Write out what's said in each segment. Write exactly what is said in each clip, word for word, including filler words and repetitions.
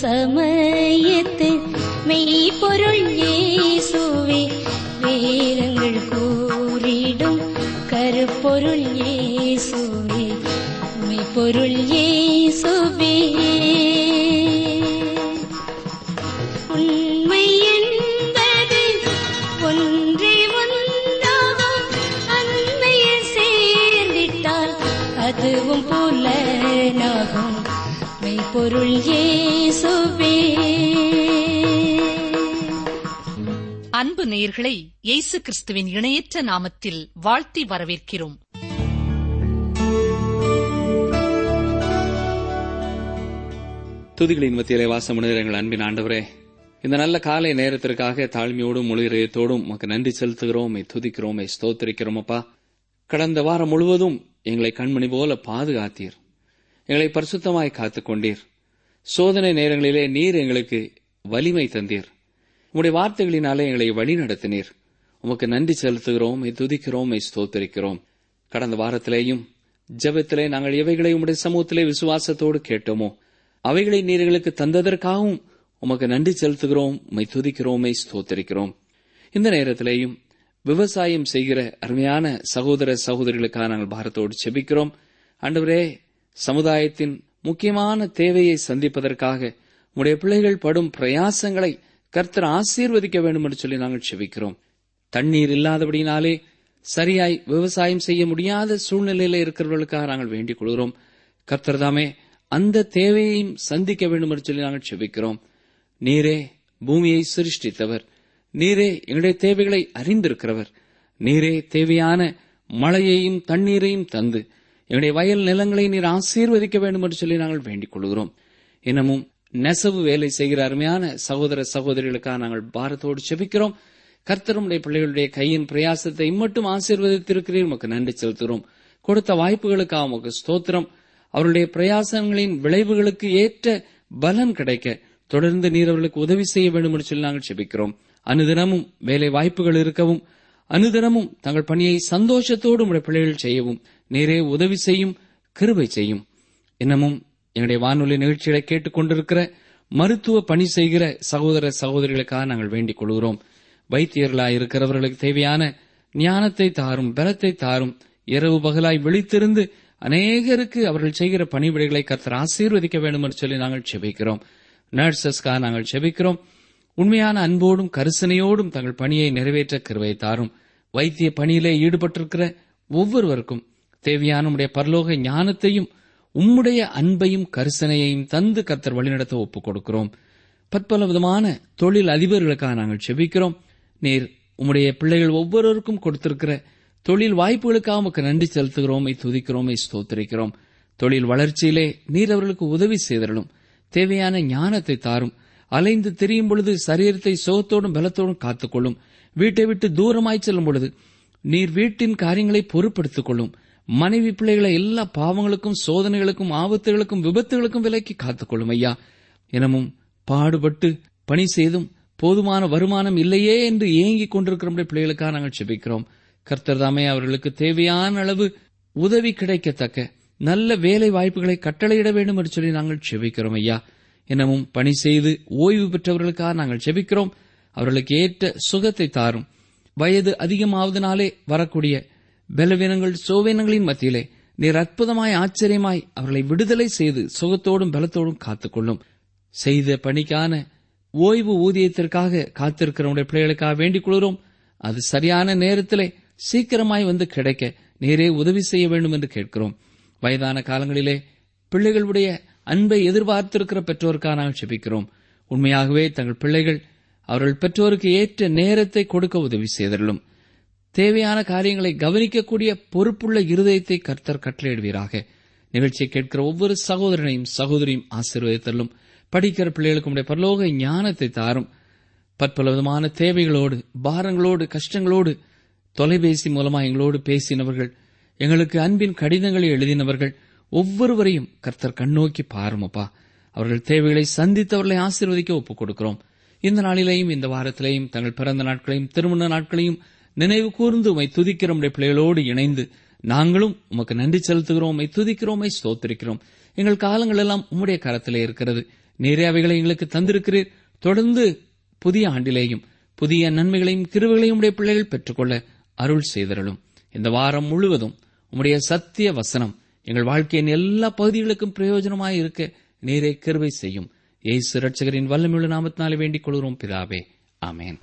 சமயத்து மெய்பொருள் இயேசுவே, வேதங்கள் கூறிடும் கருப்பொருள் இயேசுவே, மெய்பொருள் இயேசுவே, உண்மை என்பது ஒன்றே ஒன்றாகும், அன்மையில் சேர்ந்திட்டால் அதுவும் புலனாகும், பொருள் இயேசுவே. அன்பு நேயர்களை இயேசு கிறிஸ்துவின் இணையற்ற நாமத்தில் வாழ்த்தி வரவேற்கிறோம். துதிகளின் மத்தியிலே வாசமுடைய எங்கள் அன்பின் ஆண்டவரே, இந்த நல்ல காலை நேரத்திற்காக தாழ்மையோடும் முழு இதயத்தோடும் உமக்கு நன்றி செலுத்துகிறோம், துதிக்கிறோம், ஸ்தோத்திரிக்கிறோம். அப்பா, கடந்த வாரம் முழுவதும் எங்களை கண்மணி போல பாதுகாத்தீர், எங்களை பரிசுத்தமாய் காத்துக் கொண்டீர். சோதனை நேரங்களிலே நீர் எங்களுக்கு வலிமை தந்தீர், உம்முடைய வார்த்தைகளினாலே எங்களை வழி நடத்தினீர். உமக்கு நன்றி செலுத்துகிறோம், துதிக்கிறோம், ஸ்தோத்திரிக்கிறோம். கடந்த வாரத்திலேயும் ஜெபத்திலே நாங்கள் எவைகளை உம்முடைய சமூகத்திலே விசுவாசத்தோடு கேட்டோமோ அவைகளை நீர் எங்களுக்கு தந்ததற்காகவும் உமக்கு நன்றி செலுத்துகிறோம், துதிக்கிறோம், ஸ்தோத்திரிக்கிறோம். இந்த நேரத்திலேயும் விவசாயம் செய்கிற அருமையான சகோதர சகோதரிகளுக்காக நாங்கள் பாரத்தோடு ஜெபிக்கிறோம். ஆண்டவரே, சமுதாயத்தின் முக்கியமான தேவையை சந்திப்பதற்காக உடைய பிள்ளைகள் படும் பிரயாசங்களை கர்த்தர் ஆசீர்வதிக்க வேண்டும் என்று சொல்லி நாங்கள் செபிக்கிறோம். தண்ணீர் இல்லாதபடினாலே சரியாய் விவசாயம் செய்ய முடியாத சூழ்நிலையில இருக்கிறவர்களுக்காக நாங்கள் வேண்டிக் கொள்கிறோம். கர்த்தர் தாமே அந்த தேவையையும் சந்திக்க வேண்டும் என்று சொல்லி நாங்கள் செபிக்கிறோம். நீரே பூமியை சிருஷ்டித்தவர், நீரே எங்களுடைய தேவைகளை அறிந்திருக்கிறவர், நீரே தேவையான மழையையும் தண்ணீரையும் தந்து எங்களுடைய வயல் நிலங்களை நீர் ஆசீர்வதிக்க வேண்டும் என்று சொல்லி நாங்கள் வேண்டிக் கொள்கிறோம். இன்னமும் நெசவு வேலை செய்கிற அருமையான சகோதர சகோதரிகளுக்காக நாங்கள் பாரத்தோடு செபிக்கிறோம். கர்த்தருடைய பிள்ளைகளுடைய கையின் பிரயாசத்தை மட்டும் ஆசீர்வதித்திருக்கிறீர், உமக்கு நன்றி செலுத்துகிறோம். கொடுத்த வாய்ப்புகளுக்காக உமக்கு ஸ்தோத்திரம். அவருடைய பிரயாசங்களின் விளைவுகளுக்கு ஏற்ற பலன் கிடைக்க தொடர்ந்து நீர் அவர்களுக்கு உதவி செய்ய வேண்டும் என்று சொல்லி நாங்கள் செபிக்கிறோம். அனுதினமும் வேலை வாய்ப்புகள் இருக்கவும், அனுதினமும் தங்கள் பணியை சந்தோஷத்தோடு உடைய பிள்ளைகள் செய்யவும் நேரே உதவி செய்யும், கிருபை செய்யும். இன்னமும் எங்களுடைய வானொலி நிகழ்ச்சிகளை கேட்டுக் கொண்டிருக்கிற மருத்துவ பணி செய்கிற சகோதர சகோதரிகளுக்காக நாங்கள் வேண்டிக் கொள்கிறோம். வைத்தியர்களாய் இருக்கிறவர்களுக்கு தேவையான ஞானத்தை தாரும், பலத்தை தாரும். இரவு பகலாய் விழித்திருந்து அநேகருக்கு அவர்கள் செய்கிற பணிவிடைகளை கர்த்தர் ஆசீர்வதிக்க வேண்டும் என்று சொல்லி நாங்கள் செபிக்கிறோம். நர்சஸ்காக நாங்கள் செபிக்கிறோம். உண்மையான அன்போடும் கரிசனையோடும் தங்கள் பணியை நிறைவேற்ற கிருபை தாரும். வைத்திய பணியிலே ஈடுபட்டிருக்கிற ஒவ்வொருவருக்கும் தேவையான உம்முடைய பரலோக ஞானத்தையும் உம்முடைய அன்பையும் கரிசனையையும் தந்து கர்த்தர் வழிநடத்த ஒப்புக் கொடுக்கிறோம். பற்பல விதமான தொழில் அதிபர்களுக்காக நாங்கள் செபிக்கிறோம். நீர் உம்முடைய பிள்ளைகள் ஒவ்வொருவருக்கும் கொடுத்திருக்கிற தொழில் வாய்ப்புகளுக்காக உமக்கு நன்றி செலுத்துகிறோம், துதிக்கிறோம், ஸ்தோத்திரிக்கிறோம். தொழில் வளர்ச்சியிலே நீர் அவர்களுக்கு உதவி செய்தரலும், தேவையான ஞானத்தை தாரும். அலைந்து திரியும் பொழுது சரீரத்தை சோகத்தோடும் பலத்தோடும் காத்துக்கொள்ளும். வீட்டை விட்டு தூரமாய் செல்லும் பொழுது நீர் வீட்டின் காரியங்களை பொறுப்படுத்திக் கொள்ளும். மனைவி பிள்ளைகளை எல்லா பாவங்களுக்கும், சோதனைகளுக்கும், ஆபத்துகளுக்கும், விபத்துகளுக்கும் விலக்கி காத்துக்கொள்ளும். ஐயா, எனமும் பாடுபட்டு பணி செய்தும் போதுமான வருமானம் இல்லையே என்று ஏங்கிக் கொண்டிருக்கிற பிள்ளைகளுக்காக நாங்கள் செபிக்கிறோம். கர்த்தர் தாமே அவர்களுக்கு தேவையான அளவு உதவி கிடைக்கத்தக்க நல்ல வேலை வாய்ப்புகளை கட்டளையிட வேண்டும் என்று சொல்லி நாங்கள் செபிக்கிறோம். ஐயா, எனமும் பணி செய்து ஓய்வு பெற்றவர்களுக்காக நாங்கள் செபிக்கிறோம். அவர்களுக்கு ஏற்ற சுகத்தை தாரும். வயது அதிகமாவதனாலே வரக்கூடிய பலவீனங்கள், சோவீனங்களின் மத்தியிலே நீர் அற்புதமாய் ஆச்சரியமாய் அவர்களை விடுதலை செய்து சுகத்தோடும் பலத்தோடும் காத்துக்கொள்ளும். செய்த பணிக்கான ஓய்வு ஊதியத்திற்காக காத்திருக்கிறவருடைய பிள்ளைகளுக்காக வேண்டிக் கொள்கிறோம். அது சரியான நேரத்திலே சீக்கிரமாய் வந்து கிடைக்க நீரே உதவி செய்ய வேண்டும் என்று கேட்கிறோம். வயதான காலங்களிலே பிள்ளைகளுடைய அன்பை எதிர்பார்த்திருக்கிற பெற்றோருக்காக நாங்கள் செபிக்கிறோம். உண்மையாகவே தங்கள் பிள்ளைகள் அவர்கள் பெற்றோருக்கு ஏற்ற நேரத்தை கொடுக்க உதவி செய்தரலும். தேவையான காரியங்களை கவனிக்கக்கூடிய பொறுப்புள்ள இருதயத்தை கர்த்தர் கட்டளையிடுவீராக. நிகழ்ச்சியை கேட்கிற ஒவ்வொரு சகோதரனையும் சகோதரியும் ஆசீர்வதித்தலும். படிக்கிற பிள்ளைகளுக்கு உடைய பரலோக ஞானத்தை தாரும். பற்பல விதமான தேவைகளோடு, பாரங்களோடு, கஷ்டங்களோடு தொலைபேசி மூலமாக எங்களோடு பேசினவர்கள், எங்களுக்கு அன்பின் கடிதங்களை எழுதினவர்கள், ஒவ்வொருவரையும் கர்த்தர் கண்ணோக்கி பாருமப்பா. அவர்கள் தேவைகளை சந்தித்தவர்களை ஆசீர்வதிக்க ஒப்புக் கொடுக்கிறோம். இந்த நாளிலேயும் இந்த வாரத்திலேயும் தங்கள் பிறந்த நாட்களையும் திருமண நாட்களையும் நினைவு கூர்ந்து உமை துதிக்கிற நம்முடைய பிள்ளைகளோடு இணைந்து நாங்களும் உமக்கு நன்றி செலுத்துகிறோம், உமை துதிக்கிறோம், ஸ்தோத்திரிக்கிறோம். எங்கள் காலங்கள் எல்லாம் உம்முடைய கரத்திலே இருக்கிறது. நேரே அவைகளை எங்களுக்கு தந்திருக்கிறீர். தொடர்ந்து புதிய ஆண்டிலேயும் புதிய நன்மைகளையும் கிருபைகளையும் உடைய பிள்ளைகள் பெற்றுக்கொள்ள அருள் செய்தருளும். இந்த வாரம் முழுவதும் உம்முடைய சத்திய வசனம் எங்கள் வாழ்க்கையின் எல்லா பகுதிகளுக்கும் பிரயோஜனமாய் இருக்க நீரே கிருபை செய்யும். இயேசு இரட்சகரின் வல்லமையுள்ள நாமத்தினாலே வேண்டிக் கொள்கிறோம் பிதாவே, ஆமென்.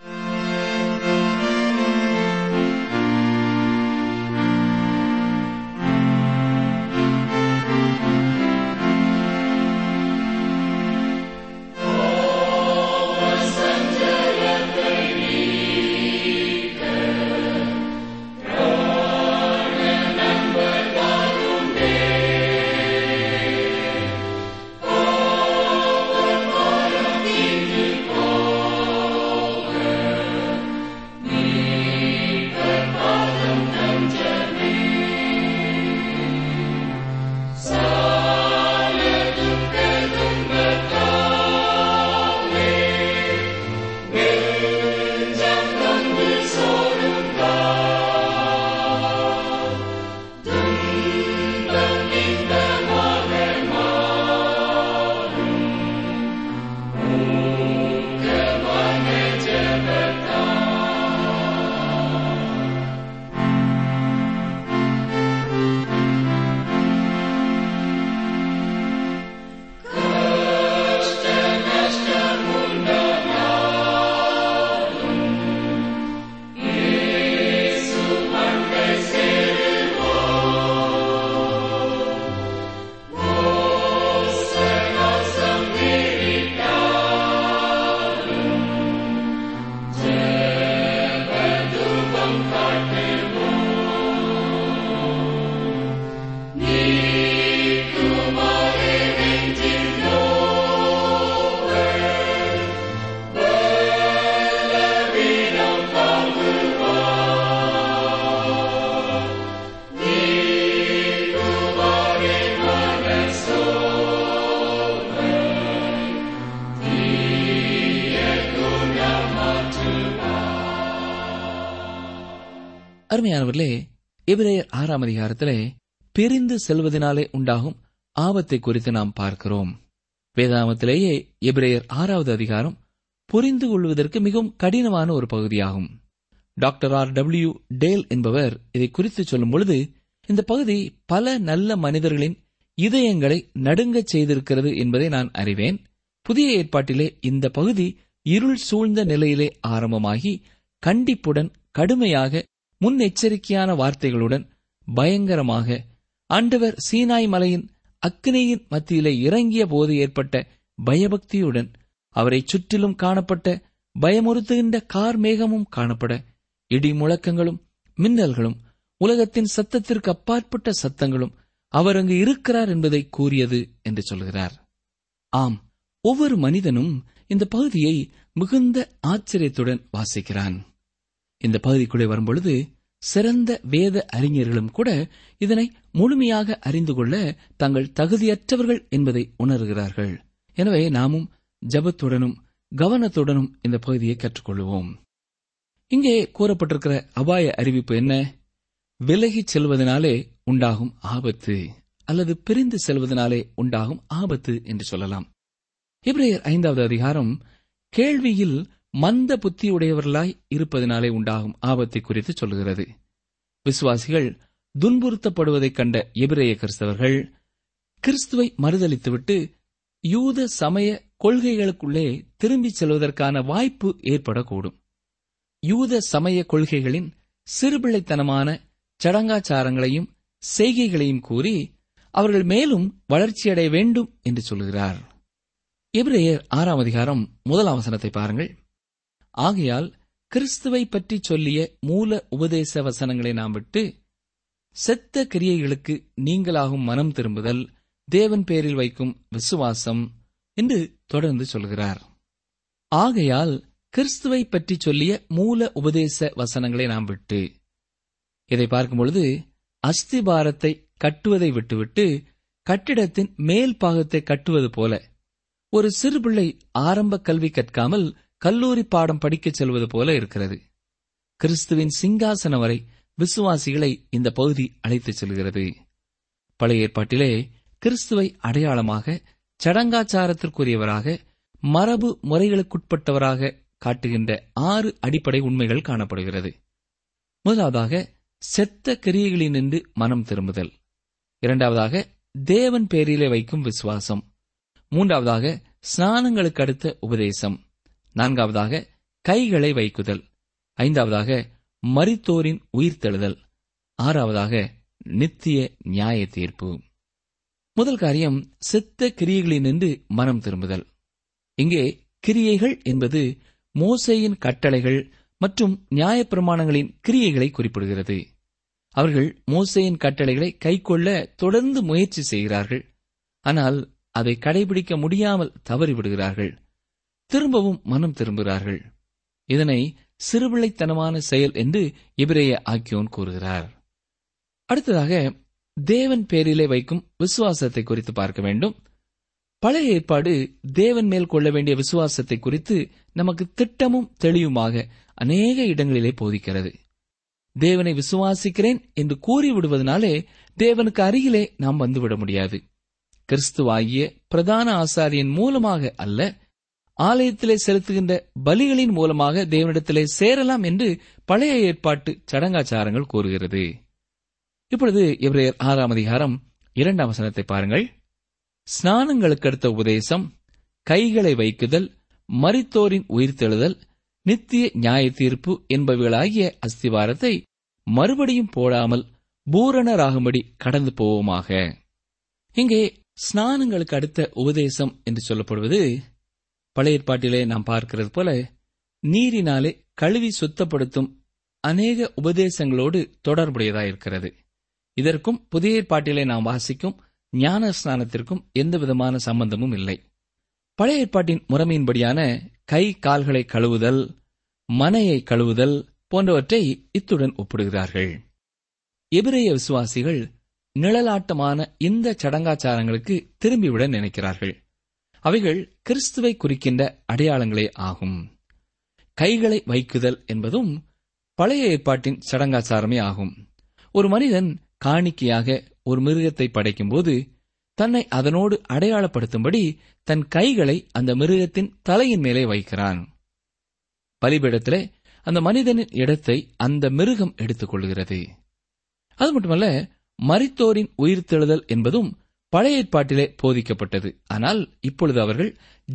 அருமையானவர்களே, எபிரேயர் ஆறாம் அதிகாரத்திலே பிரிந்து செல்வதனாலே உண்டாகும் ஆபத்தை குறித்து நாம் பார்க்கிறோம். வேதாமத்திலேயே எபிரேயர் ஆறாவது அதிகாரம் புரிந்து கொள்வதற்கு மிகவும் கடினமான ஒரு பகுதியாகும். டாக்டர் ஆர் டபிள்யூ டேல் என்பவர் இதை குறித்து சொல்லும் பொழுது, இந்த பகுதி பல நல்ல மனிதர்களின் இதயங்களை நடுங்கச் செய்திருக்கிறது என்பதை நான் அறிவேன். புதிய ஏற்பாட்டிலே இந்த பகுதி இருள் சூழ்ந்த நிலையிலே ஆரம்பமாகி கண்டிப்புடன், கடுமையாக, முன்னெச்சரிக்கையான வார்த்தைகளுடன் பயங்கரமாக ஆண்டவர் சீனாய் மலையின் அக்கினியின் மத்தியிலே இறங்கிய போது ஏற்பட்ட பயபக்தியுடன் அவரை சுற்றிலும் காணப்பட்ட பயமுறுத்துகின்ற கார்மேகமும் காணப்பட இடி முழக்கங்களும் மின்னல்களும் உலகத்தின் சத்தத்திற்கு அப்பாற்பட்ட சத்தங்களும் அவர் அங்கு இருக்கிறார் என்பதை கூறியது என்று சொல்கிறார். ஆம், ஒவ்வொரு மனிதனும் இந்த பகுதியை மிகுந்த ஆச்சரியத்துடன் வாசிக்கிறான். இந்த பகுதிக்குள்ளே வரும்பொழுது சிறந்த வேத அறிஞர்களும் கூட இதனை முழுமையாக அறிந்து கொள்ள தாங்கள் தகுதியற்றவர்கள் என்பதை உணர்கிறார்கள். எனவே நாமும் ஜபத்துடனும் கவனத்துடனும் இந்த பகுதியை கற்றுக்கொள்வோம். இங்கே கூறப்பட்டிருக்கிற அபாய அறிவிப்பு என்ன? விலகிச் செல்வதனாலே உண்டாகும் ஆபத்து அல்லது பிரிந்து செல்வதனாலே உண்டாகும் ஆபத்து என்று சொல்லலாம். எபிரேயர் ஐந்தாவது அதிகாரம் கேள்வியில் மந்த புத்தியுடையவர்களாய் இருப்பதனாலே உண்டாகும் ஆபத்தை குறித்து சொல்கிறது. விசுவாசிகள் துன்புறுத்தப்படுவதைக் கண்ட எபிரேய கிறிஸ்தவர்கள் கிறிஸ்துவை மறுதளித்துவிட்டு யூத சமய கொள்கைகளுக்குள்ளே திரும்பிச் செல்வதற்கான வாய்ப்பு ஏற்படக்கூடும். யூத சமய கொள்கைகளின் சிறுபிள்ளைத்தனமான சடங்காச்சாரங்களையும் செய்கைகளையும் கூறி அவர்கள் மேலும் வளர்ச்சியடைய வேண்டும் என்று சொல்கிறார். எபிரேயர் ஆறாம் அதிகாரம் முதலாம் வசனத்தை பாருங்கள். ஆகையால் கிறிஸ்துவை பற்றி சொல்லிய மூல உபதேச வசனங்களை நாம் விட்டு செத்த கிரியைகளுக்கு நீங்களாகும் மனம் திரும்புதல், தேவன் பேரில் வைக்கும் விசுவாசம் என்று தொடர்ந்து சொல்கிறார். ஆகையால் கிறிஸ்துவை பற்றி சொல்லிய மூல உபதேச வசனங்களை நாம் விட்டு, இதை பார்க்கும்பொழுது அஸ்திபாரத்தை கட்டுவதை விட்டுவிட்டு கட்டிடத்தின் மேல் பாகத்தை கட்டுவது போல ஒரு சிறுபிள்ளை ஆரம்ப கல்வி கற்காமல் கல்லூரி பாடம் படிக்கச் செல்வது போல இருக்கிறது. கிறிஸ்துவின் சிங்காசனம் வரை விசுவாசிகளை இந்த பகுதி அழைத்துச் செல்கிறது. பழைய ஏற்பாட்டிலே கிறிஸ்துவை அடையாளமாக சடங்காச்சாரத்திற்குரியவராக மரபு முறைகளுக்குட்பட்டவராக காட்டுகின்ற ஆறு அடிப்படை உண்மைகள் காணப்படுகிறது. முதலாவதாக செத்த கிரியைகளினின்று மனம் திரும்புதல். இரண்டாவதாக தேவன் பேரிலே வைக்கும் விசுவாசம். மூன்றாவதாக ஸ்நானங்களுக்கு அடுத்த உபதேசம். நான்காவதாக கைகளை வைக்குதல். ஐந்தாவதாக மரித்தோரின் உயிர்த்தெழுதல். ஆறாவதாக நித்திய நியாய தீர்ப்பு. முதல் காரியம் செத்த கிரியைகளினின்று மனம் திரும்புதல். இங்கே கிரியைகள் என்பது மோசேயின் கட்டளைகள் மற்றும் நியாயப்பிரமாணங்களின் கிரியைகளை குறிப்பிடுகிறது. அவர்கள் மோசேயின் கட்டளைகளை கைக்கொள்ள தொடர்ந்து முயற்சி செய்கிறார்கள், ஆனால் அதை கடைபிடிக்க முடியாமல் தவறிவிடுகிறார்கள். திரும்பவும் மனம் திரும்புகிறார்கள். இதனை சிறுபிள்ளைத்தனமான செயல் என்று எபிரேய ஆக்கியோன் கூறுகிறார். அடுத்ததாக தேவன் பேரிலே வைக்கும் விசுவாசத்தை குறித்து பார்க்க வேண்டும். பழைய ஏற்பாடு தேவன் மேல் கொள்ள வேண்டிய விசுவாசத்தை குறித்து நமக்கு திட்டமும் தெளிவுமாக அநேக இடங்களிலே போதிக்கிறது. தேவனை விசுவாசிக்கிறேன் என்று கூறிவிடுவதனாலே தேவனுக்கு அருகிலே நாம் வந்துவிட முடியாது. கிறிஸ்துவாகிய பிரதான ஆசாரியன் மூலமாக அல்ல, ஆலயத்திலே செலுத்துகின்ற பலிகளின் மூலமாக தேவனிடத்திலே சேரலாம் என்று பழைய ஏற்பாட்டு சடங்காச்சாரங்கள் கூறுகிறது. இப்பொழுது எபிரேயர் ஆறாம் அதிகாரம் இரண்டாம் வசனத்தை பாருங்கள். ஸ்நானங்களுக்கு அடுத்த உபதேசம், கைகளை வைக்குதல், மரித்தோரின் உயிர்த்தெழுதல், நித்திய நியாய தீர்ப்பு என்பவைகளாகிய அஸ்திவாரத்தை மறுபடியும் போடாமல் பூரணராகும்படி கடந்து போவோமாக. இங்கே ஸ்நானங்களுக்கு அடுத்த உபதேசம் என்று சொல்லப்படுவது பழைய ஏற்பாட்டிலே நாம் பார்க்கிறது போல நீரினாலே கழுவி சுத்தப்படுத்தும் அநேக உபதேசங்களோடு தொடர்புடையதாயிருக்கிறது. இதற்கும் புதிய ஏற்பாட்டிலே நாம் வாசிக்கும் ஞான ஸ்நானத்திற்கும் எந்தவிதமான சம்பந்தமும் இல்லை. பழைய ஏற்பாட்டின் முறைமையின்படியான கை கால்களை கழுவுதல், மனையை கழுவுதல் போன்றவற்றை இத்துடன் ஒப்பிடுகிறார்கள். எபிரேய விசுவாசிகள் நிழலாட்டமான இந்த சடங்காச்சாரங்களுக்கு திரும்பிவிட நினைக்கிறார்கள். அவைகள் கிறிஸ்துவை குறிக்கின்ற அடையாளங்களே ஆகும். கைகளை வைக்குதல் என்பதும் பழைய ஏற்பாட்டின் சடங்காச்சாரமே ஆகும். ஒரு மனிதன் காணிக்கையாக ஒரு மிருகத்தை படைக்கும்போது தன்னை அதனோடு அடையாளப்படுத்தும்படி தன் கைகளை அந்த மிருகத்தின் தலையின் மேலே வைக்கிறான். பலிபீடத்திலே அந்த மனிதனின் இடத்தை அந்த மிருகம் எடுத்துக்கொள்கிறது. அது மட்டுமல்ல, மரித்தோரின் உயிர்த்தெழுதல் என்பதும் பழைய ஏற்பாட்டிலே போதிக்கப்பட்டது. ஆனால் இப்பொழுது அவர்கள்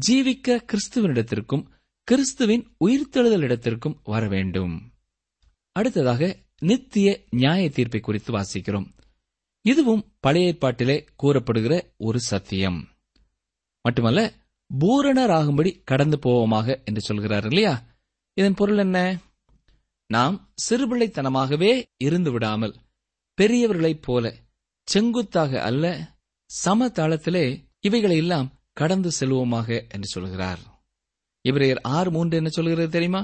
ஜீவிக்க கிறிஸ்துவனிடத்திற்கும் கிறிஸ்துவின் உயிர்த்தெழுதல் இடத்திற்கும் வர வேண்டும். அடுத்ததாக நித்திய நியாய தீர்ப்பை குறித்து வாசிக்கிறோம். இதுவும் பழைய ஏற்பாட்டிலே கூறப்படுகிற ஒரு சத்தியம் மட்டுமல்ல, பூரணராகும்படி கடந்து போவோமாக என்று சொல்கிறார் இல்லையா? இதன் பொருள் என்ன? நாம் சிறுபிள்ளைத்தனமாகவே இருந்து விடாமல் பெரியவர்களைப் போல செங்குத்தாக அல்ல, சமதளத்திலே இவைகளையெல்லாம் கடந்து செல்வோமாக என்று சொல்கிறார். எபிரேயர் ஆறு மூன்று என்ன சொல்கிறது தெரியுமா?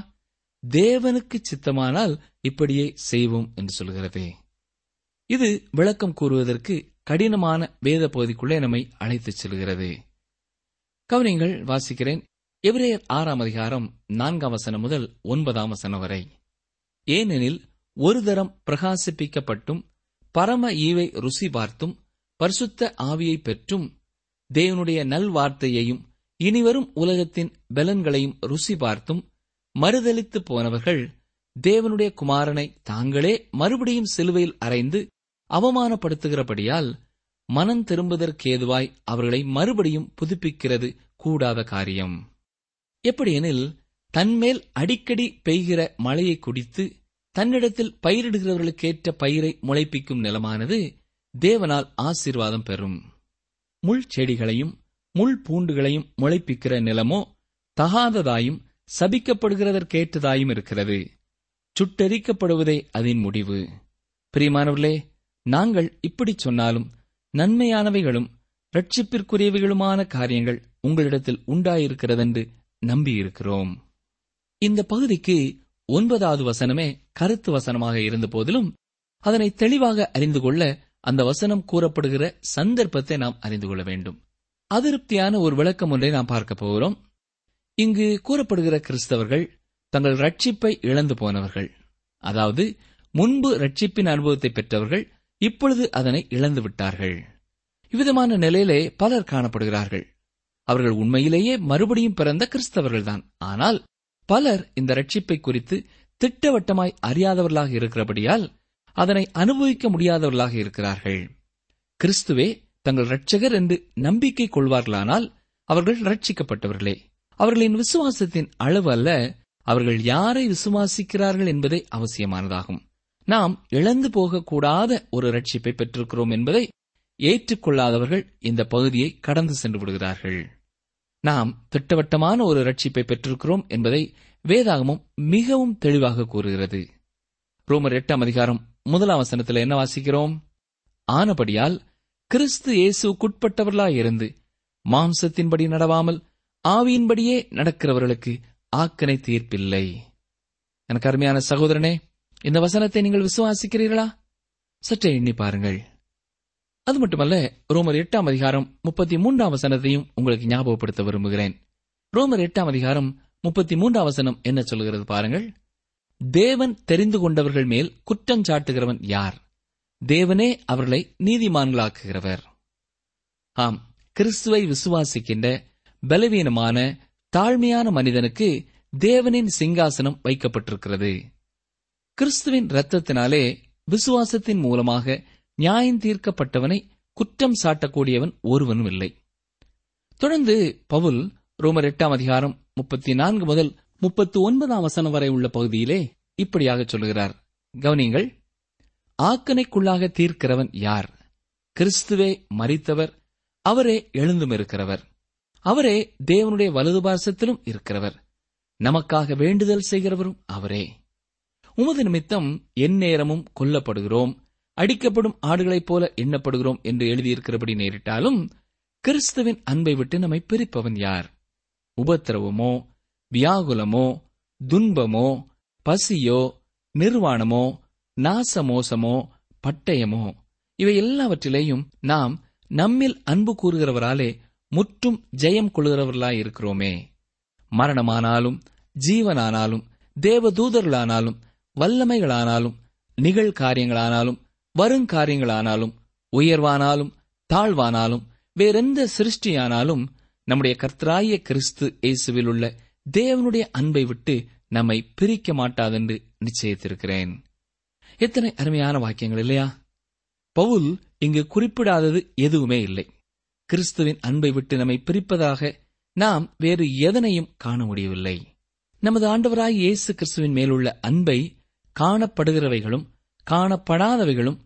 தேவனுக்கு சித்தமானால் இப்படியே செய்வோம் என்று சொல்கிறது. இது விளக்கம் கூறுவதற்கு கடினமான வேத பகுதிக்குள்ளே நம்மை அழைத்துச் செல்கிறது. கவனிங்கள், வாசிக்கிறேன். எபிரேயர் ஆறாம் அதிகாரம் நான்காம் வசனம் முதல் ஒன்பதாம் வசனம் வரை. ஏனெனில் ஒரு தரம் பிரகாசிப்பிக்கப்பட்டும் பரம ஈவை ருசி பார்த்தும் பரிசுத்த ஆவியை பெற்றும் தேவனுடைய நல்வார்த்தையையும் இனிவரும் உலகத்தின் பலன்களையும் ருசி பார்த்தும் மறுதலித்து போனவர்கள் தேவனுடைய குமாரனை தாங்களே மறுபடியும் சிலுவையில் அறைந்து அவமானப்படுத்துகிறபடியால் மனம் திரும்புதற்கேதுவாய் அவர்களை மறுபடியும் புதுப்பிக்கிறது கூடாத காரியம். எப்படியெனில், தன்மேல் அடிக்கடி பெய்கிற மழையை குடித்து தன்னிடத்தில் பயிரிடுகிறவர்களுக்கேற்ற பயிரை முளைப்பிக்கும் நிலமானது தேவனால் ஆசீர்வாதம் பெறும். முள் செடிகளையும் முள் பூண்டுகளையும் முளைப்பிக்கிற நிலமோ தகாததாயும் சபிக்கப்படுகிறதற்கேற்றதாயும் இருக்கிறது. சுட்டரிக்கப்படுவதே அதன் முடிவு. பிரியமானவர்களே, நாங்கள் இப்படி சொன்னாலும் நன்மையானவைகளும் இரட்சிப்பிற்குரியவைகளுமான காரியங்கள் உங்களிடத்தில் உண்டாயிருக்கிறதென்று நம்பியிருக்கிறோம். இந்த பகுதிக்கு ஒன்பதாவது வசனமே கருத்து வசனமாக இருந்த போதிலும் அதனை தெளிவாக அறிந்து கொள்ள அந்த வசனம் கூறப்படுகிற சந்தர்ப்பத்தை நாம் அறிந்து கொள்ள வேண்டும். அதிருப்தியான ஒரு விளக்கம் ஒன்றை நாம் பார்க்க போகிறோம். இங்கு கூறப்படுகிற கிறிஸ்தவர்கள் தங்கள் ரட்சிப்பை இழந்து போனவர்கள், அதாவது முன்பு ரட்சிப்பின் அனுபவத்தை பெற்றவர்கள் இப்பொழுது அதனை இழந்து விட்டார்கள். இவ்விதமான நிலையிலே பலர் காணப்படுகிறார்கள். அவர்கள் உண்மையிலேயே மறுபடியும் பிறந்த கிறிஸ்தவர்கள்தான். ஆனால் பலர் இந்த ரட்சிப்பை குறித்து திட்டவட்டமாய் அறியாதவர்களாக இருக்கிறபடியால் அதனை அனுபவிக்க முடியாதவர்களாக இருக்கிறார்கள். கிறிஸ்துவே தங்கள் இரட்சகர் என்று நம்பிக்கை கொள்வார்களானால் அவர்கள் ரட்சிக்கப்பட்டவர்களே. அவர்களின் விசுவாசத்தின் அளவு அல்ல, அவர்கள் யாரை விசுவாசிக்கிறார்கள் என்பதே அவசியமானதாகும். நாம் இழந்து போகக்கூடாத ஒரு இரட்சிப்பை பெற்றிருக்கிறோம் என்பதை ஏற்றுக்கொள்ளாதவர்கள் இந்த பகுதியை கடந்து சென்று விடுகிறார்கள். நாம் திட்டவட்டமான ஒரு இரட்சிப்பை பெற்றிருக்கிறோம் என்பதை வேதாகமும் மிகவும் தெளிவாக கூறுகிறது. ரோமர் எட்டாம் அதிகாரம் முதலாம் வசனத்தில் என்ன வாசிக்கிறோம்? ஆனபடியால் கிறிஸ்து இயேசுக்குட்பட்டவர்களாயிருந்து மாம்சத்தின்படி நடவாமல் ஆவியின்படியே நடக்கிறவர்களுக்கு ஆக்கனை தீர்ப்பில்லை. எனக்கு அருமையான சகோதரனே, இந்த வசனத்தை நீங்கள் விசுவாசிக்கிறீர்களா? சற்றே எண்ணி பாருங்கள். அது மட்டுமல்ல, ரோமர் எட்டாம் அதிகாரம் முப்பத்தி மூன்றாம் வசனத்தையும் உங்களுக்கு ஞாபகப்படுத்த விரும்புகிறேன். ரோமர் எட்டாம் அதிகாரம் முப்பத்தி மூன்றாம் வசனம் என்ன சொல்கிறது பாருங்கள். தேவன் தெரிந்து கொண்டவர்கள் மேல் குற்றம் சாட்டுகிறவன் யார்? தேவனே அவர்களை நீதிமான்களாக்குகிறவர். ஆம், கிறிஸ்துவை விசுவாசிக்கின்ற பலவீனமான தாழ்மையான மனிதனுக்கு தேவனின் சிங்காசனம் வைக்கப்பட்டிருக்கிறது. கிறிஸ்துவின் இரத்தத்தினாலே விசுவாசத்தின் மூலமாக நியாயம் தீர்க்கப்பட்டவனை குற்றம் சாட்டக்கூடியவன் ஒருவனும் இல்லை. தொடர்ந்து பவுல் ரோமர் எட்டாம் அதிகாரம் முப்பத்தி நான்கு முதல் முப்பத்தி ஒன்பதாம் வசனம் வரை உள்ள பகுதியிலே இப்படியாக சொல்லுகிறார், கவனியுங்கள். ஆக்கணைக்குள்ளாக தீர்க்கிறவன் யார்? கிறிஸ்துவே மரித்தவர், அவரே எழுந்தும் இருக்கிறவர், அவரே தேவனுடைய வலதுபார்சத்திலும் இருக்கிறவர், நமக்காக வேண்டுதல் செய்கிறவரும் அவரே. உமது நிமித்தம் எந்நேரமும் கொல்லப்படுகிறோம், அடிக்கப்படும் ஆடுகளைப் போல எண்ணப்படுகிறோம் என்று எழுதியிருக்கிறபடி நேரிட்டாலும் கிறிஸ்துவின் அன்பை விட்டு நம்மை பிரிப்பவன் யார்? உபத்திரவமோ, வியாகுலமோ, துன்பமோ, பசியோ, நிர்வாணமோ, நாசமோசமோ, பட்டயமோ, இவை எல்லாவற்றிலேயும் நாம் நம்மில் அன்பு கூறுகிறவராலே முற்றும் ஜெயம் கொள்கிறவர்களாயிருக்கிறோமே. மரணமானாலும் ஜீவனானாலும் தேவதூதர்களானாலும் வல்லமைகளானாலும் நிகழ்காரியங்களானாலும் வருங்காரியங்களானாலும் உயர்வானாலும் தாழ்வானாலும் வேறெந்த சிருஷ்டியானாலும் நம்முடைய கர்த்தராகிய கிறிஸ்து இயேசுவில் உள்ள தேவனுடைய அன்பை விட்டு நம்மை பிரிக்க மாட்டாதென்று நிச்சயித்திருக்கிறேன். எத்தனை அருமையான வாக்கியங்கள் இல்லையா? பவுல் இங்கு குறிப்பிடாதது எதுவுமே இல்லை. கிறிஸ்துவின் அன்பை விட்டு நம்மை பிரிப்பதாக நாம் வேறு எதனையும் காண முடியவில்லை. நமது ஆண்டவராகிய இயேசு கிறிஸ்துவின் மேலுள்ள அன்பை காணப்படுகிறவைகளும் காணப்படாதவைகளும்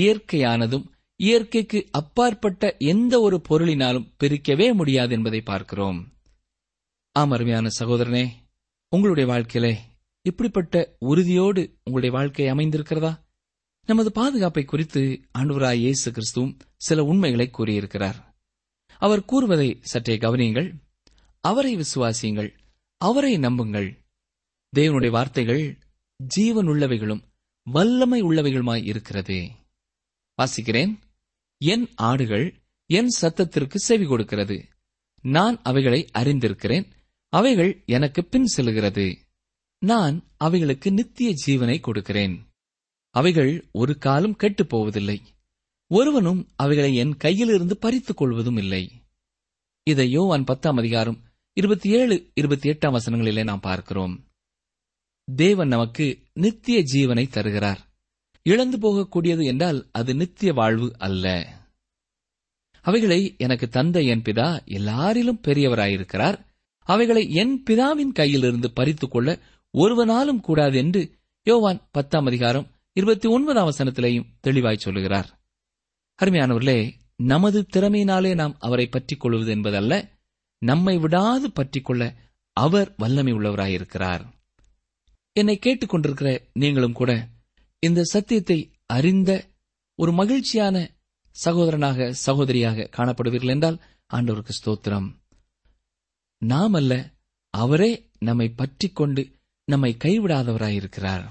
இயற்கையானதும் இயற்கைக்கு அப்பாற்பட்ட எந்த ஒரு பொருளினாலும் பிரிக்கவே முடியாது என்பதை பார்க்கிறோம். ஆம் அருமையான சகோதரனே, உங்களுடைய வாழ்க்கையிலே இப்படிப்பட்ட உறுதியோடு உங்களுடைய வாழ்க்கை அமைந்திருக்கிறதா? நமது பாதுகாப்பை குறித்து ஆண்டவராய் இயேசு கிறிஸ்துவும் சில உண்மைகளை கூறியிருக்கிறார். அவர் கூறுவதை சற்றே கவனியுங்கள். அவரை விசுவாசியுங்கள், அவரை நம்புங்கள். தேவனுடைய வார்த்தைகள் ஜீவன் உள்ளவைகளும் வல்லமை உள்ளவைகளுமாய் இருக்கிறது. வாசிக்கிறேன். என் ஆடுகள் என் சத்தத்திற்கு செவி கொடுக்கிறது, நான் அவைகளை அறிந்திருக்கிறேன், அவைகள் எனக்கு பின் செல்கிறது, நான் அவைகளுக்கு நித்திய ஜீவனை கொடுக்கிறேன், அவைகள் ஒரு காலம் கெட்டுப் போவதில்லை, ஒருவனும் அவைகளை என் கையிலிருந்து பறித்துக் கொள்வதும் இல்லை. இதை யோவான் பத்தாம் அதிகாரம் இருபத்தி ஏழு இருபத்தி எட்டாம் வசனங்களிலே நாம் பார்க்கிறோம். தேவன் நமக்கு நித்திய ஜீவனை தருகிறார். இழந்து போகக்கூடியது என்றால் அது நித்திய வாழ்வு அல்ல. அவைகளை எனக்கு தந்த என் பிதா எல்லாரிலும் பெரியவராயிருக்கிறார், அவைகளை என் பிதாவின் கையிலிருந்து பறித்துக் கொள்ள ஒருவனாலும் கூடாது என்று யோவான் பத்தாம் அதிகாரம் இருபத்தி ஒன்பதாம் வசனத்திலேயும் தெளிவாய் சொல்லுகிறார். அருமையானவர்களே, நமது திறமையினாலே நாம் அவரை பற்றிக் கொள்வது என்பதல்ல, நம்மை விடாது பற்றிக்கொள்ள அவர் வல்லமை உள்ளவராயிருக்கிறார். என்னை கேட்டுக்கொண்டிருக்கிற நீங்களும் கூட இந்த சத்தியத்தை அறிந்த ஒரு மகிழ்ச்சியான சகோதரனாக சகோதரியாக காணப்படுவீர்கள் என்றால் ஆண்டவருக்கு ஸ்தோத்திரம். நாம் அல்ல, அவரே நம்மை பற்றிக் கொண்டு நம்மை கைவிடாதவராயிருக்கிறார்.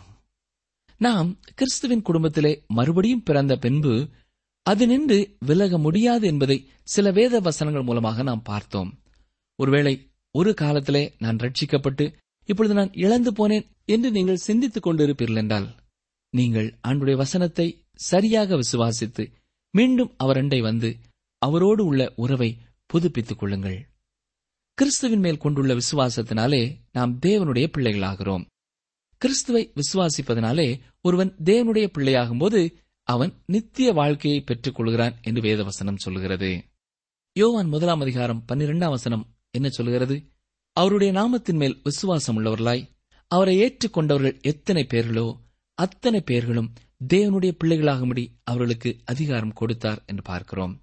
நாம் கிறிஸ்துவின் குடும்பத்திலே மறுபடியும் பிறந்த பின்பு அது நின்று விலக முடியாது என்பதை சில வேத வசனங்கள் மூலமாக நாம் பார்த்தோம். ஒருவேளை ஒரு காலத்திலே நான் ரட்சிக்கப்பட்டு இப்பொழுது நான் இழந்து போனேன் என்று நீங்கள் சிந்தித்துக் கொண்டிருப்பீர்கள் என்றால், நீங்கள் ஆண்டுடைய வசனத்தை சரியாக விசுவாசித்து மீண்டும் அவர் அண்டை வந்து அவரோடு உள்ள உறவை புதுப்பித்துக் கொள்ளுங்கள். கிறிஸ்துவின் மேல் கொண்டுள்ள விசுவாசத்தினாலே நாம் தேவனுடைய பிள்ளைகளாகிறோம். கிறிஸ்துவை விசுவாசிப்பதனாலே ஒருவன் தேவனுடைய பிள்ளையாகும் போது அவன் நித்திய வாழ்க்கையை பெற்றுக் கொள்கிறான் என்று வேதவசனம் சொல்கிறது. யோவான் முதலாம் அதிகாரம் பன்னிரெண்டாம் வசனம் என்ன சொல்கிறது? அவருடைய நாமத்தின் மேல் விசுவாசம் உள்ளவர்களாய் அவரை ஏற்றுக்கொண்டவர்கள் எத்தனை பேர்களோ அத்தனை பேர்களும் தேவனுடைய பிள்ளைகளாகும்படி அவர்களுக்கு அதிகாரம் கொடுத்தார் என்று பார்க்கிறோம்.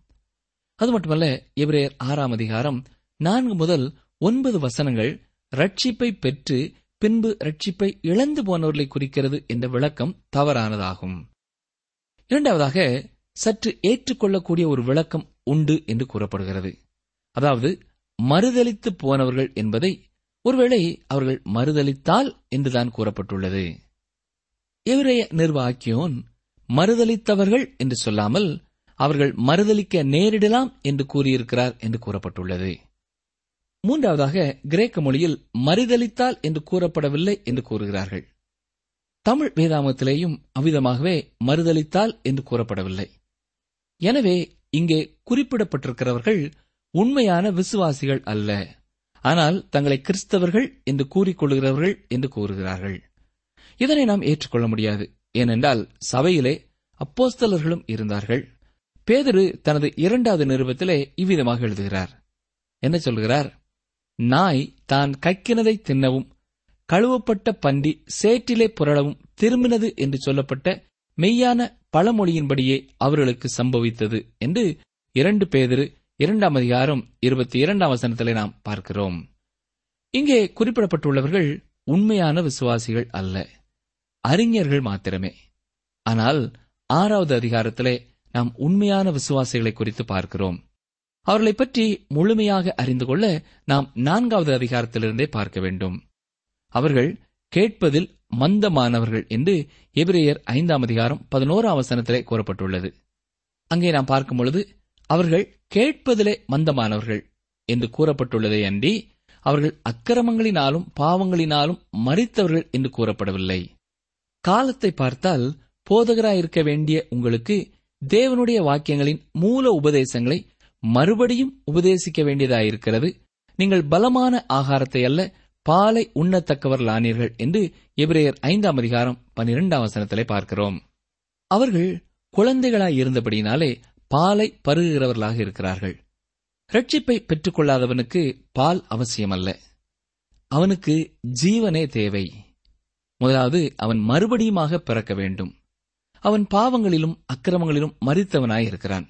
அது மட்டுமல்ல, எபிரேயர் ஆறாம் அதிகாரம் நான்கு முதல் ஒன்பது வசனங்கள் ரட்சிப்பை பெற்று பின்பு ரட்சிப்பை இழந்து போனவர்களை குறிக்கிறது என்ற விளக்கம் தவறானதாகும். இரண்டாவதாக, சற்று ஏற்றுக்கொள்ளக்கூடிய ஒரு விளக்கம் உண்டு என்று கூறப்படுகிறது. அதாவது மறுதலித்து போனவர்கள் என்பதை ஒருவேளை அவர்கள் மறுதலித்தால் என்றுதான் கூறப்பட்டுள்ளது. எபிரேய நிர்வாகியோன் மறுதலித்தவர்கள் என்று சொல்லாமல் அவர்கள் மறுதலிக்க நேரிடலாம் என்று கூறியிருக்கிறார் என்று கூறப்பட்டுள்ளது. மூன்றாவதாக, கிரேக்க மொழியில் மறுதலித்தால் என்று கூறப்படவில்லை என்று கூறுகிறார்கள். தமிழ் வேதாமத்திலேயும் அவ்விதமாகவே மறுதலித்தால் என்று கூறப்படவில்லை. எனவே இங்கே குறிப்பிடப்பட்டிருக்கிறவர்கள் உண்மையான விசுவாசிகள் அல்ல, ஆனால் தங்களை கிறிஸ்தவர்கள் என்று கூறிக்கொள்கிறவர்கள் என்று கூறுகிறார்கள். இதனை நாம் ஏற்றுக்கொள்ள முடியாது. ஏனென்றால் சபையிலே அப்போஸ்தலர்களும் இருந்தார்கள். பேதுரு தனது இரண்டாவது நிருபத்திலே இவ்விதமாக எழுதுகிறார். என்ன சொல்கிறார்? நாய் தான் கக்கினதை தின்னவும் கழுவப்பட்ட பன்றி சேற்றிலே புரளவும் திரும்பினது என்று சொல்லப்பட்ட மெய்யான பழமொழியின்படியே அவர்களுக்கு சம்பவித்தது என்று இரண்டு பேதுரு இரண்டாம் அதிகாரம் இருபத்தி இரண்டாம் வசனத்திலே நாம் பார்க்கிறோம். இங்கே குறிப்பிடப்பட்டுள்ளவர்கள் உண்மையான விசுவாசிகள் அல்ல, அறிஞர்கள் மாத்திரமே. ஆனால் ஆறாவது அதிகாரத்திலே நாம் உண்மையான விசுவாசிகளை குறித்து பார்க்கிறோம். அவர்களை பற்றி முழுமையாக அறிந்து கொள்ள நாம் நான்காவது அதிகாரத்திலிருந்தே பார்க்க வேண்டும். அவர்கள் கேட்பதில் மந்தமானவர்கள் என்று எபிரேயர் ஐந்தாம் அதிகாரம் பதினோராம் வசனத்திலே கூறப்பட்டுள்ளது. அங்கே நாம் பார்க்கும் பொழுது அவர்கள் கேட்பதிலே மந்தமானவர்கள் என்று கூறப்பட்டுள்ளதை அன்றி அவர்கள் அக்கிரமங்களினாலும் பாவங்களினாலும் மரித்தவர்கள் என்று கூறப்படவில்லை. காலத்தை பார்த்தால் போதகராயிருக்க வேண்டிய உங்களுக்கு தேவனுடைய வாக்கியங்களின் மூல உபதேசங்களை மறுபடியும் உபதேசிக்க வேண்டியதாயிருக்கிறது. நீங்கள் பலமான ஆகாரத்தை அல்ல பாலை உண்ணத்தக்கவர்களானீர்கள் என்று எபிரேயர் ஐந்தாம் அதிகாரம் பன்னிரெண்டாம் வசனத்திலே பார்க்கிறோம். அவர்கள் குழந்தைகளாய் இருந்தபடியினாலே பாலை பருகுகிறவர்களாக இருக்கிறார்கள். ரட்சிப்பை பெற்றுக்கொள்ளாதவனுக்கு பால் அவசியமல்ல, அவனுக்கு ஜீவனே தேவை. முதலாவது அவன் மறுபடியுமாக பிறக்க வேண்டும். அவன் பாவங்களிலும் அக்கிரமங்களிலும் மரித்தவனாயிருக்கிறான்.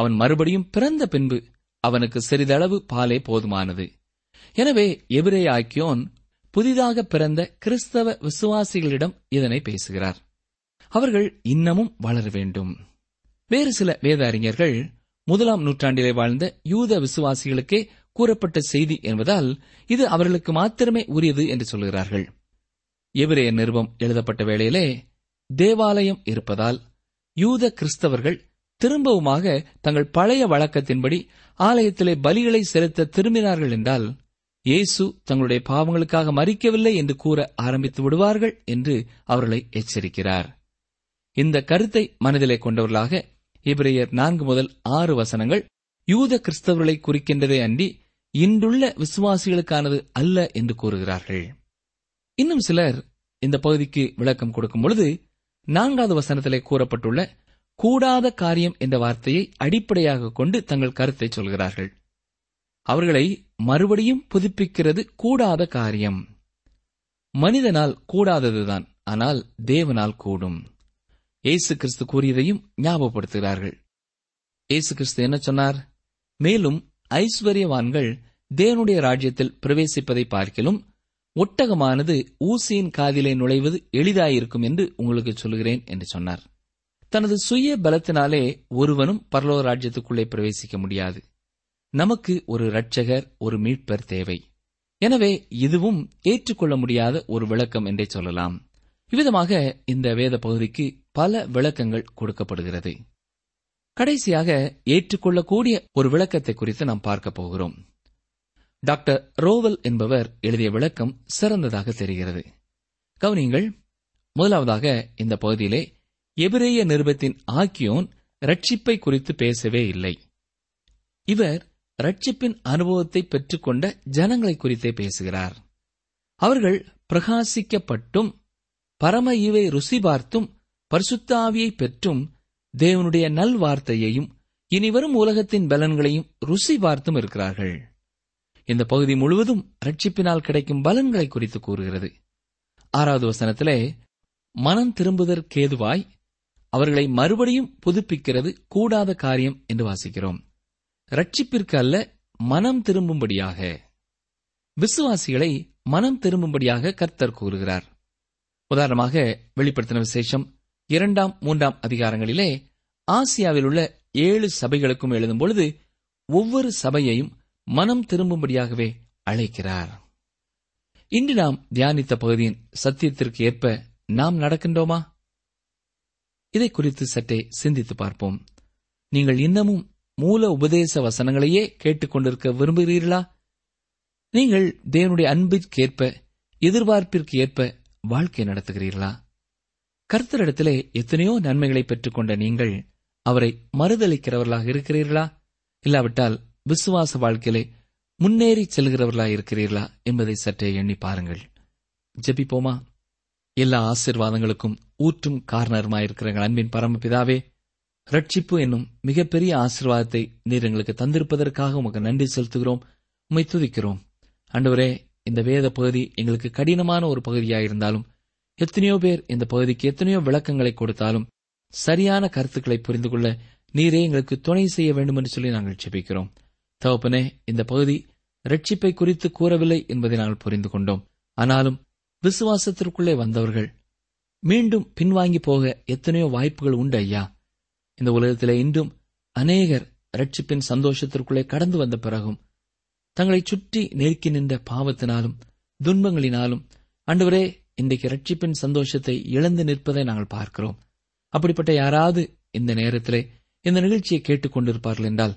அவன் மறுபடியும் பிறந்த பின்பு அவனுக்கு சிறிதளவு பாலே போதுமானது. எனவே எபிரேயாக்கியோன் புதிதாக பிறந்த கிறிஸ்தவ விசுவாசிகளிடம் இதனை பேசுகிறார். அவர்கள் இன்னமும் வளர வேண்டும். வேறு சில வேத அறிஞர்கள் முதலாம் நூற்றாண்டிலே வாழ்ந்த யூத விசுவாசிகளுக்கே கூறப்பட்ட செய்தி என்பதால் இது அவர்களுக்கு மாத்திரமே உரியது என்று சொல்கிறார்கள். எபிரேய நிருபம் எழுதப்பட்ட வேளையிலே தேவாலயம் இருப்பதால் யூத கிறிஸ்தவர்கள் திரும்பவுமாக தங்கள் பழைய வழக்கத்தின்படி ஆலயத்திலே பலிகளை செலுத்த திரும்பினார்கள் என்றால் இயேசு தங்களுடைய பாவங்களுக்காக மரிக்கவில்லை என்று கூற ஆரம்பித்து விடுவார்கள் என்று அவர்களை எச்சரிக்கிறார். இந்த கருத்தை மனதிலே கொண்டவர்களாக எபிரேயர் நான்கு முதல் ஆறு வசனங்கள் யூத கிறிஸ்தவர்களை குறிக்கின்றதே அன்றி இன்றுள்ள விசுவாசிகளுக்கானது அல்ல என்று கூறுகிறார்கள். இன்னும் சிலர் இந்த பகுதிக்கு விளக்கம் கொடுக்கும் பொழுது நான்காவது வசனத்திலே கூறப்பட்டுள்ள கூடாத காரியம் என்ற வார்த்தையை அடிப்படையாக கொண்டு தங்கள் கருத்தை சொல்கிறார்கள். அவர்களை மறுபடியும் புதுப்பிக்கிறது கூடாத காரியம். மனிதனால் கூடாததுதான், ஆனால் தேவனால் கூடும். இயேசு கிறிஸ்து கூறியதையும் ஞாபகப்படுத்துகிறார்கள். இயேசு கிறிஸ்து என்ன சொன்னார்? மேலும் ஐஸ்வர்யவான்கள் தேவனுடைய ராஜ்யத்தில் பிரவேசிப்பதை பார்க்கிலும் ஒட்டகமானது ஊசியின் காதிலே நுழைவது எளிதாயிருக்கும் என்று உங்களுக்கு சொல்கிறேன் என்று சொன்னார். தனது சுய பலத்தினாலே ஒருவனும் பரலோக ராஜ்யத்துக்குள்ளே பிரவேசிக்க முடியாது. நமக்கு ஒரு இரட்சகர், ஒரு மீட்பர் தேவை. எனவே இதுவும் ஏற்றுக்கொள்ள முடியாத ஒரு விளக்கம் என்றே சொல்லலாம். இவ்விதமாக இந்த வேத பகுதிக்கு பல விளக்கங்கள் கொடுக்கப்படுகிறது. கடைசியாக ஏற்றுக்கொள்ளக்கூடிய ஒரு விளக்கத்தை குறித்து நாம் பார்க்க போகிறோம். டாக்டர் ரோவல் என்பவர் எழுதிய விளக்கம் சிறந்ததாக தெரிகிறது. கவனியுங்கள். முதலாவதாக இந்த பகுதியிலே எபிரேய நிருபத்தின் ஆக்கியோன் ரட்சிப்பை குறித்து பேசவே இல்லை. இவர் ரட்சிப்பின் அனுபவத்தை பெற்றுக்கொண்ட ஜனங்களை குறித்தே பேசுகிறார். அவர்கள் பிரகாசிக்கப்பட்டும் பரம ஈவை ருசி பார்த்தும் பரிசுத்த ஆவியை பெற்றும் தேவனுடைய நல்வார்த்தையையும் இனிவரும் உலகத்தின் பலன்களையும் ருசி பார்த்தும் இருக்கிறார்கள். இந்த பகுதி முழுவதும் ரட்சிப்பினால் கிடைக்கும் பலன்களை குறித்து கூறுகிறது. ஆறாவது வசனத்திலே மனம் திரும்புதற்கேதுவாய் அவர்களை மறுபடியும் புதுப்பிக்கிறது கூடாத காரியம் என்று வாசிக்கிறோம். ரட்சிப்பிற்கு அல்ல, மனம் திரும்பும்படியாக விசுவாசிகளை மனம் திரும்பும்படியாக கர்த்தர் கூறுகிறார். உதாரணமாக வெளிப்படுத்தின விசேஷம் இரண்டாம் மூன்றாம் அதிகாரங்களிலே ஆசியாவில் உள்ள ஏழு சபைகளுக்கும் எழுதும் பொழுது ஒவ்வொரு சபையையும் மனம் திரும்பும்படியாகவே அழைக்கிறார். இன்று நாம் தியானித்த பகுதியின் சத்தியத்திற்கு ஏற்ப நாம் நடக்கின்றோமா? இதை குறித்து சற்றே சிந்தித்து பார்ப்போம். நீங்கள் இன்னமும் மூல உபதேச வசனங்களையே கேட்டுக்கொண்டிருக்க விரும்புகிறீர்களா? நீங்கள் தேவனுடைய அன்பிற்கேற்ப எதிர்பார்ப்பிற்கு ஏற்ப வாழ்க்கை நடத்துகிறீர்களா? கர்த்தரிடத்திலே எத்தனையோ நன்மைகளை பெற்றுக்கொண்ட நீங்கள் அவரை மறுதளிக்கிறவர்களாக இருக்கிறீர்களா? இல்லாவிட்டால் விசுவாச வாழ்க்கையிலே முன்னேறி செல்கிறவர்களாக இருக்கிறீர்களா என்பதை சற்றே எண்ணி பாருங்கள். ஜெபிப்போமா? எல்லா ஆசீர்வாதங்களுக்கும் ஊற்றும் காரணருமாயிருக்கிற அன்பின் பரமபிதாவே, ரட்சிப்பு என்னும் மிகப்பெரிய ஆசீர்வாதத்தை நீர் எங்களுக்கு தந்திருப்பதற்காக உமக்கு நன்றி செலுத்துகிறோம், உம்மை துதிக்கிறோம். ஆண்டவரே, இந்த வேத பகுதி எங்களுக்கு கடினமான ஒரு பகுதியாயிருந்தாலும் எத்தனையோ பேர் இந்த பகுதிக்கு எத்தனையோ விளக்கங்களை கொடுத்தாலும் சரியான கருத்துக்களை புரிந்து கொள்ள நீரே எங்களுக்கு துணை செய்ய வேண்டும் என்று சொல்லி நாங்கள் ஜெபிக்கிறோம். தகப்பனே, இந்த பகுதி ரட்சிப்பை குறித்து கூறவில்லை என்பதை நாங்கள் புரிந்து கொண்டோம். ஆனாலும் விசுவாசத்திற்குள்ளே வந்தவர்கள் மீண்டும் பின்வாங்கி போக எத்தனையோ வாய்ப்புகள் உண்டு ஐயா. இந்த உலகத்திலே இன்றும் அநேகர் ரட்சிப்பின் சந்தோஷத்திற்குள்ளே கடந்து வந்த பிறகும் தங்களை சுற்றி நெருக்கி நின்ற பாவத்தினாலும் துன்பங்களினாலும் ஆண்டவரே இன்றைக்கு ரட்சிப்பின் சந்தோஷத்தை இழந்து நிற்பதை நாங்கள் பார்க்கிறோம். அப்படிப்பட்ட யாராவது இந்த நேரத்திலே இந்த நிகழ்ச்சியை கேட்டுக் கொண்டிருப்பார்கள் என்றால்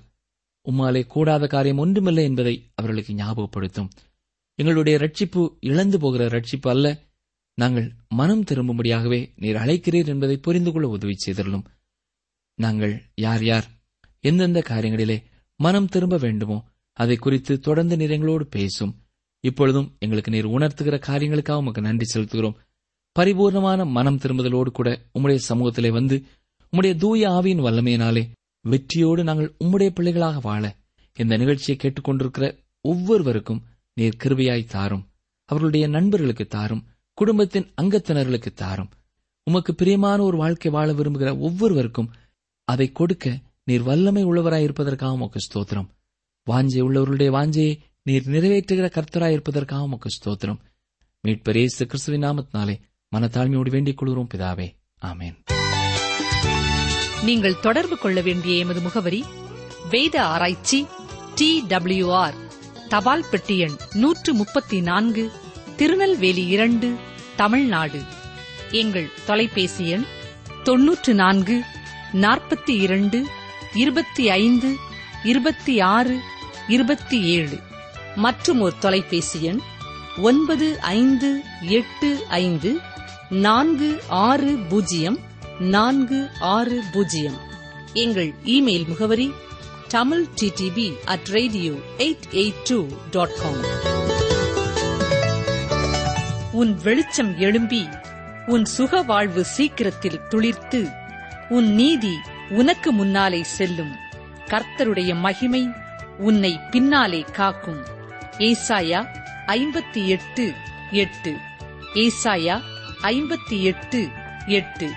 உம்மாலே கூடாத காரியம் ஒன்றுமில்லை என்பதை அவர்களுக்கு ஞாபகப்படுத்தும். எங்களுடைய ரட்சிப்பு இழந்து போகிற ரட்சிப்பு அல்ல, நாங்கள் மனம் திரும்பும்படியாகவே நீர் அழைக்கிறீர் என்பதை புரிந்து கொள்ள உதவி செய்தள்ளும். நாங்கள் யார் யார் எந்தெந்த காரியங்களிலே மனம் திரும்ப வேண்டுமோ அதை குறித்து தொடர்ந்து நீர் எங்களோடு பேசும். இப்பொழுதும் எங்களுக்கு நீர் உணர்த்துகிற காரியங்களுக்காக உமக்கு நன்றி செலுத்துகிறோம். பரிபூர்ணமான மனம் திரும்புதலோடு கூட உம்முடைய சமூகத்திலே வந்து உம்முடைய தூய ஆவியின் வல்லமையினாலே வெற்றியோடு நாங்கள் உம்முடைய பிள்ளைகளாக வாழ இந்த நிகழ்ச்சியை கேட்டுக்கொண்டிருக்கிற ஒவ்வொருவருக்கும் நீர் கிருபையாய் தாரும். அவர்களுடைய நண்பர்களுக்கு தாரும், குடும்பத்தின் அங்கத்தினர்களுக்கு தாரும். உமக்கு பிரியமான ஒரு வாழ்க்கை வாழ விரும்புகிற ஒவ்வொருவருக்கும் அதை கொடுக்க நீர் வல்லமை உள்ளவராயிருப்பதற்காக உமக்கு ஸ்தோத்திரம். வாஞ்சை உள்ளவர்களுடைய வாஞ்சையை நீர் நிறைவேற்றுகிற கர்த்தராயிருப்பதற்காக உமக்கு ஸ்தோத்திரம். மீட்பர் இயேசு கிறிஸ்துவின் நாமத்தினாலே மனத்தாழ்மையோடு வேண்டிக் கொள்கிறோம் பிதாவே, ஆமேன். நீங்கள் தொடர்பு கொள்ள வேண்டிய எமது முகவரி: வேத ஆராய்ச்சி, டி டபிள்யூ ஆர், தபால் பெட்டி எண் நூற்று முப்பத்தி நான்கு, திருநெல்வேலி இரண்டு, தமிழ்நாடு. எங்கள் தொலைபேசி எண் தொன்னூற்று நான்கு நாற்பத்தி இரண்டு இருபத்தி ஐந்து இருபத்தி ஆறு இருபத்தி ஏழு. மற்றும் ஒரு தொலைபேசி எண் ஒன்பது ஐந்து எட்டு ஐந்து நான்கு ஆறு பூஜ்ஜியம் நான்கு ஆறு பூஜ்ஜியம். எங்கள் இமெயில் முகவரி தமிழ் டிடிபி அட் ரேடியோ எட்டு எட்டு இரண்டு டாட் காம். உன் வெளிச்சம் எழும்பி உன் சுக வாழ்வு சீக்கிரத்தில் துளிர்த்து உன் நீதி உனக்கு முன்னாலே செல்லும். கர்த்தருடைய மகிமை உன்னை பின்னாலே காக்கும். ஏசாயா ஐம்பத்தி எட்டு எட்டு. ஏசாயா ஐம்பத்தி எட்டு எட்டு.